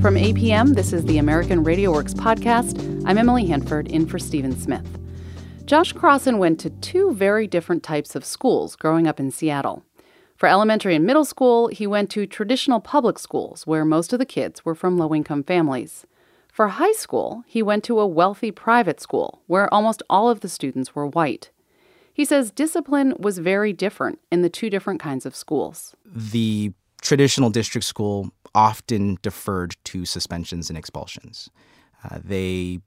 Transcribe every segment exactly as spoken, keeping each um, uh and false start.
From A P M, this is the American Radio Works podcast. I'm Emily Hanford, in for Stephen Smith. Josh Crosson went to two very different types of schools growing up in Seattle. For elementary and middle school, he went to traditional public schools, where most of the kids were from low-income families. For high school, he went to a wealthy private school, where almost all of the students were white. He says discipline was very different in the two different kinds of schools. The traditional district school often deferred to suspensions and expulsions. Uh, they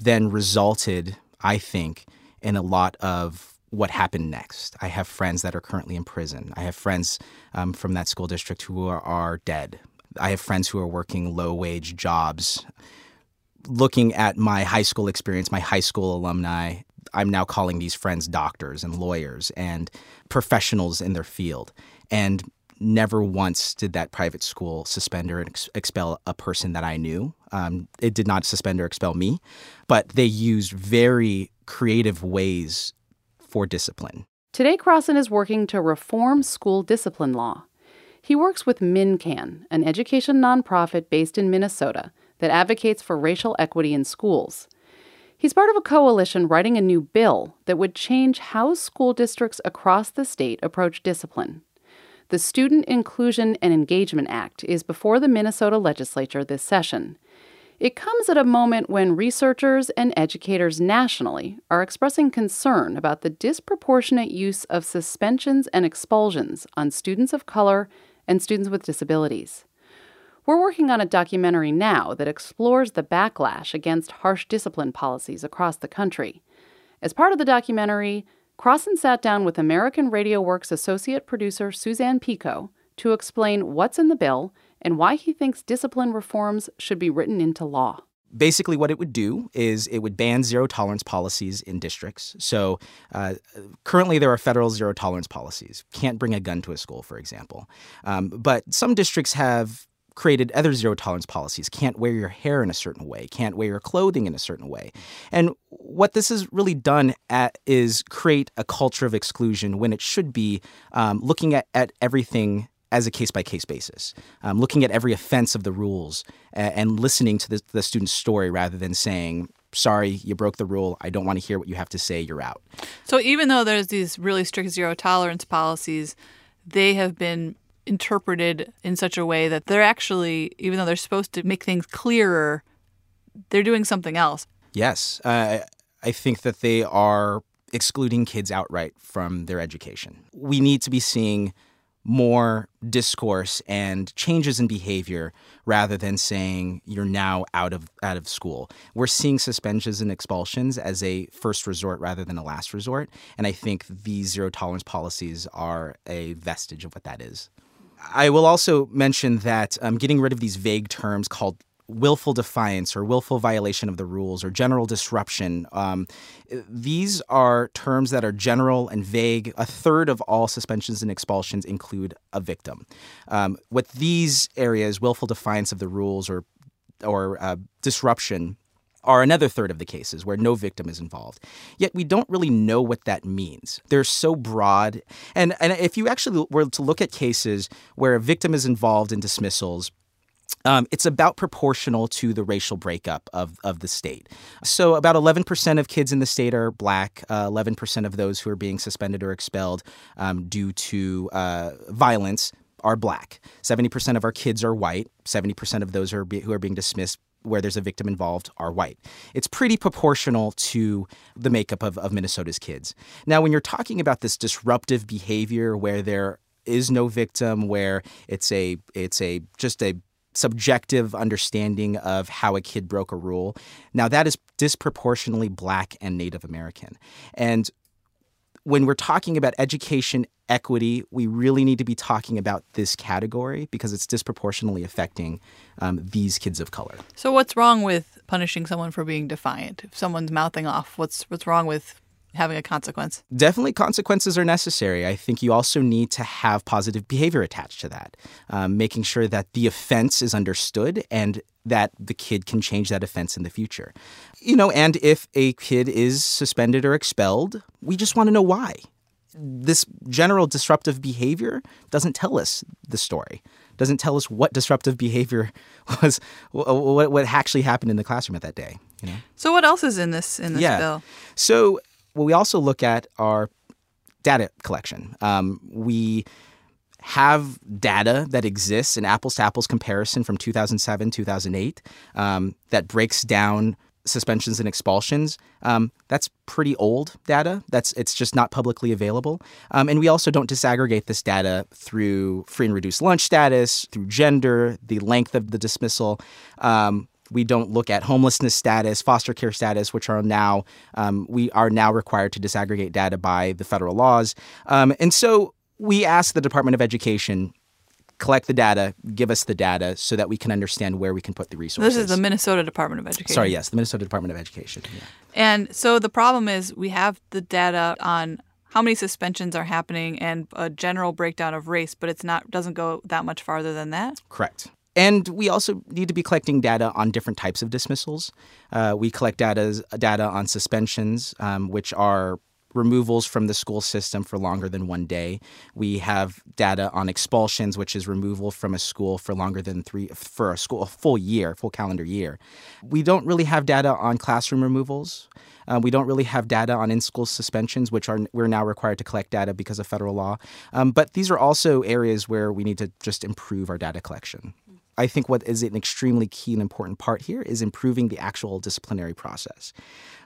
then resulted, I think, in a lot of what happened next. I have friends that are currently in prison. I have friends um, from that school district who are, are dead. I have friends who are working low-wage jobs. Looking at my high school experience, my high school alumni, I'm now calling these friends doctors and lawyers and professionals in their field. And never once did that private school suspend or ex- expel a person that I knew. Um, it did not suspend or expel me, but they used very creative ways for discipline. Today, Crosson is working to reform school discipline law. He works with MinnCAN, an education nonprofit based in Minnesota that advocates for racial equity in schools. He's part of a coalition writing a new bill that would change how school districts across the state approach discipline. The Student Inclusion and Engagement Act is before the Minnesota Legislature this session. It comes at a moment when researchers and educators nationally are expressing concern about the disproportionate use of suspensions and expulsions on students of color and students with disabilities. We're working on a documentary now that explores the backlash against harsh discipline policies across the country. As part of the documentary, Crosson sat down with American Radio Works associate producer Suzanne Pico to explain what's in the bill and why he thinks discipline reforms should be written into law. Basically, what it would do is it would ban zero-tolerance policies in districts. So uh, currently, there are federal zero-tolerance policies. Can't bring a gun to a school, for example. Um, but some districts have created other zero-tolerance policies. Can't wear your hair in a certain way. Can't wear your clothing in a certain way. And what this has really done at, is create a culture of exclusion when it should be um, looking at, at everything as a case-by-case basis, um, looking at every offense of the rules and, and listening to the, the student's story rather than saying, sorry, you broke the rule. I don't want to hear what you have to say. You're out. So even though there's these really strict zero-tolerance policies, they have been interpreted in such a way that they're actually, even though they're supposed to make things clearer, they're doing something else. Yes. Uh, I think that they are excluding kids outright from their education. We need to be seeing more discourse and changes in behavior rather than saying you're now out of out of school. We're seeing suspensions and expulsions as a first resort rather than a last resort. And I think these zero-tolerance policies are a vestige of what that is. I will also mention that um, getting rid of these vague terms called willful defiance or willful violation of the rules or general disruption, um, these are terms that are general and vague. A third of all suspensions and expulsions include a victim. Um, what these areas, willful defiance of the rules or, or uh, disruption, are another third of the cases where no victim is involved. Yet we don't really know what that means. They're so broad. And, and if you actually were to look at cases where a victim is involved in dismissals, um, it's about proportional to the racial breakup of, of the state. So about eleven percent of kids in the state are black, uh, eleven percent of those who are being suspended or expelled um, due to uh, violence are black. seventy percent of our kids are white. seventy percent of those are be- who are being dismissed where there's a victim involved are white. It's pretty proportional to the makeup of, of Minnesota's kids. Now, when you're talking about this disruptive behavior where there is no victim, where it's a it's a just a subjective understanding of how a kid broke a rule, now that is disproportionately black and Native American. And when we're talking about education equity, we really need to be talking about this category because it's disproportionately affecting um, these kids of color. So what's wrong with punishing someone for being defiant? If someone's mouthing off, what's what's wrong with having a consequence? Definitely consequences are necessary. I think you also need to have positive behavior attached to that, um, making sure that the offense is understood and that the kid can change that offense in the future. You know, and if a kid is suspended or expelled, we just want to know why. This general disruptive behavior doesn't tell us the story, doesn't tell us what disruptive behavior was, what what actually happened in the classroom at that day. You know? So what else is in this in this yeah. bill? So well, we also look at our data collection. Um, we have data that exists in apples-to-apples comparison from two thousand seven, two thousand eight um, that breaks down suspensions and expulsions. Um, that's pretty old data. That's it's just not publicly available. Um, and we also don't disaggregate this data through free and reduced lunch status, through gender, the length of the dismissal. Um, we don't look at homelessness status, foster care status, which are now um, we are now required to disaggregate data by the federal laws. Um, and so we ask the Department of Education, collect the data, give us the data so that we can understand where we can put the resources. This is the Minnesota Department of Education. Sorry, yes, the Minnesota Department of Education. Yeah. And so the problem is we have the data on how many suspensions are happening and a general breakdown of race, but it's not doesn't go that much farther than that? Correct. And we also need to be collecting data on different types of dismissals. Uh, we collect data, data on suspensions, um, which are removals from the school system for longer than one day. We have data on expulsions, which is removal from a school for longer than three for a school a full year, full calendar year. We don't really have data on classroom removals. Um, we don't really have data on in-school suspensions, which are we're now required to collect data because of federal law. Um, but these are also areas where we need to just improve our data collection. I think what is an extremely key and important part here is improving the actual disciplinary process.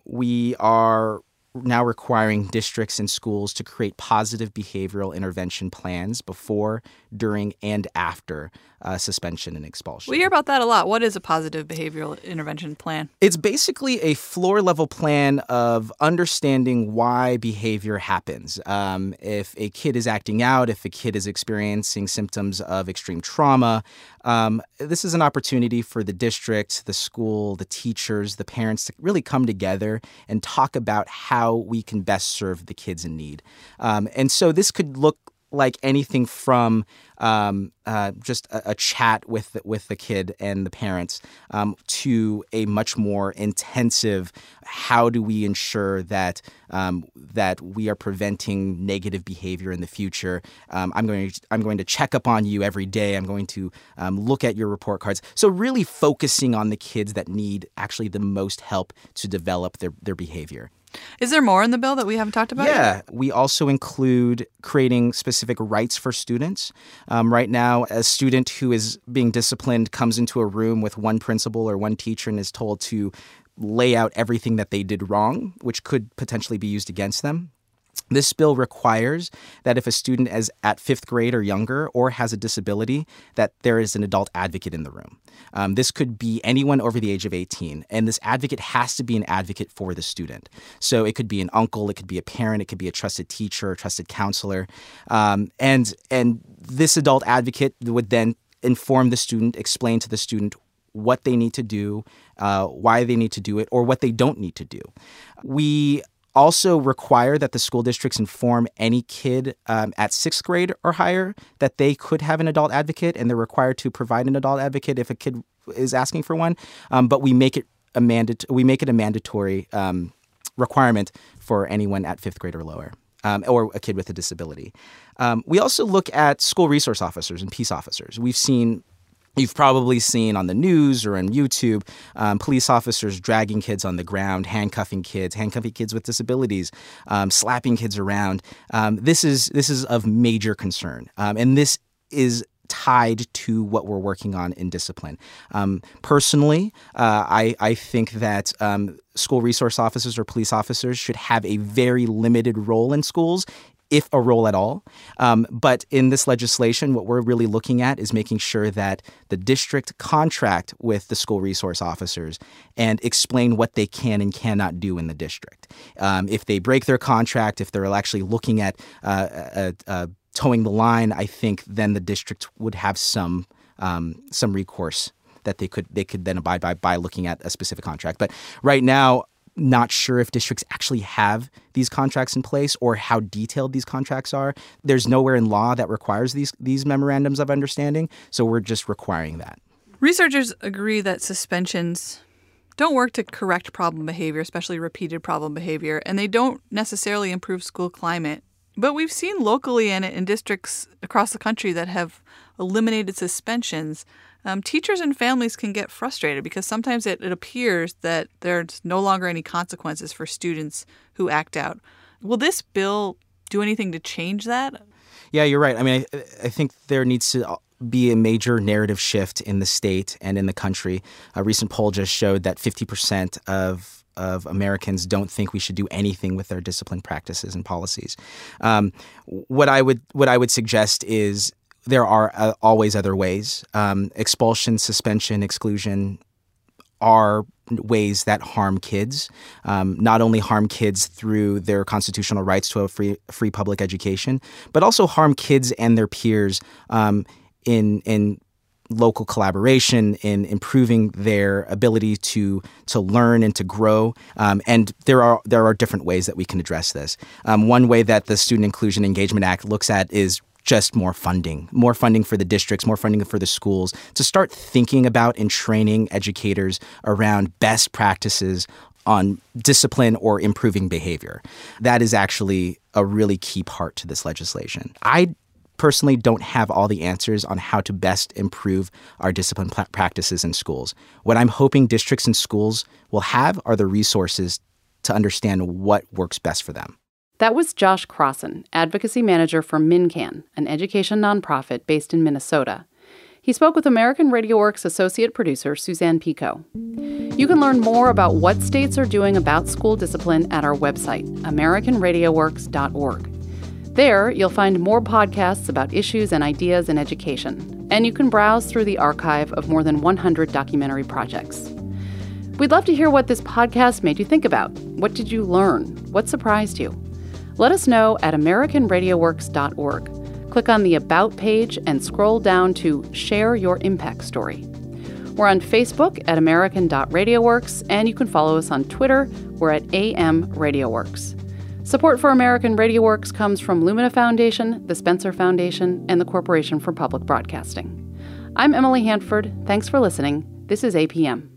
We are now requiring districts and schools to create positive behavioral intervention plans before, during, and after uh, suspension and expulsion. We hear about that a lot. What is a positive behavioral intervention plan? It's basically a floor-level plan of understanding why behavior happens. Um, if a kid is acting out, if a kid is experiencing symptoms of extreme trauma, um, this is an opportunity for the district, the school, the teachers, the parents to really come together and talk about how how we can best serve the kids in need. Um, and so this could look like anything from um, uh, just a, a chat with the, with the kid and the parents um, to a much more intensive, how do we ensure that um, that we are preventing negative behavior in the future? Um, I'm going to, I'm going to check up on you every day. I'm going to um, look at your report cards. So really focusing on the kids that need actually the most help to develop their, their behavior. Is there more in the bill that we haven't talked about yeah. yet? Yeah. We also include creating specific rights for students. Um, right now, a student who is being disciplined comes into a room with one principal or one teacher and is told to lay out everything that they did wrong, which could potentially be used against them. This bill requires that if a student is at fifth grade or younger or has a disability, that there is an adult advocate in the room. Um, this could be anyone over the age of eighteen, and this advocate has to be an advocate for the student. So it could be an uncle, it could be a parent, it could be a trusted teacher, a trusted counselor. Um, and, and this adult advocate would then inform the student, explain to the student what they need to do, uh, why they need to do it, or what they don't need to do. We also require that the school districts inform any kid um, at sixth grade or higher that they could have an adult advocate, and they're required to provide an adult advocate if a kid is asking for one. Um, but we make it a mandate. We make it a mandatory um, requirement for anyone at fifth grade or lower, um, or a kid with a disability. Um, we also look at school resource officers and peace officers. We've seen. You've probably seen on the news or on YouTube, um, police officers dragging kids on the ground, handcuffing kids, handcuffing kids with disabilities, um, slapping kids around. Um, this is this is of major concern, um, and this is tied to what we're working on in discipline. Um, personally, uh, I, I think that um, school resource officers or police officers should have a very limited role in schools, if a role at all. Um, but in this legislation, what we're really looking at is making sure that the district contract with the school resource officers and explain what they can and cannot do in the district. Um, if they break their contract, if they're actually looking at uh, uh, uh, towing the line, I think then the district would have some um, some recourse that they could they could then abide by by looking at a specific contract. But right now, not sure if districts actually have these contracts in place or how detailed these contracts are. There's nowhere in law that requires these these memorandums of understanding, so we're just requiring that. Researchers agree that suspensions don't work to correct problem behavior, especially repeated problem behavior, and they don't necessarily improve school climate. But we've seen locally and in districts across the country that have eliminated suspensions, um, teachers and families can get frustrated because sometimes it, it appears that there's no longer any consequences for students who act out. Will this bill do anything to change that? Yeah, you're right. I mean, I, I think there needs to be a major narrative shift in the state and in the country. A recent poll just showed that fifty percent of of Americans don't think we should do anything with their discipline practices and policies. Um, what I would what I would suggest is there are uh, always other ways. Um, expulsion, suspension, exclusion are ways that harm kids, um, not only harm kids through their constitutional rights to a free free public education, but also harm kids and their peers um, in in. local collaboration in improving their ability to to learn and to grow. Um, and there are there are different ways that we can address this. Um, one way that the Student Inclusion and Engagement Act looks at is just more funding, more funding for the districts, more funding for the schools to start thinking about and training educators around best practices on discipline or improving behavior. That is actually a really key part to this legislation. I personally don't have all the answers on how to best improve our discipline pl- practices in schools. What I'm hoping districts and schools will have are the resources to understand what works best for them. That was Josh Crosson, advocacy manager for MinnCAN, an education nonprofit based in Minnesota. He spoke with American Radio Works associate producer Suzanne Pico. You can learn more about what states are doing about school discipline at our website, american radio works dot org. There, you'll find more podcasts about issues and ideas in education, and you can browse through the archive of more than one hundred documentary projects. We'd love to hear what this podcast made you think about. What did you learn? What surprised you? Let us know at american radio works dot org. Click on the About page and scroll down to Share Your Impact Story. We're on Facebook at american dot radio works, and you can follow us on Twitter. We're at A M Radio Works. Support for American Radio Works comes from Lumina Foundation, the Spencer Foundation, and the Corporation for Public Broadcasting. I'm Emily Hanford. Thanks for listening. This is A P M.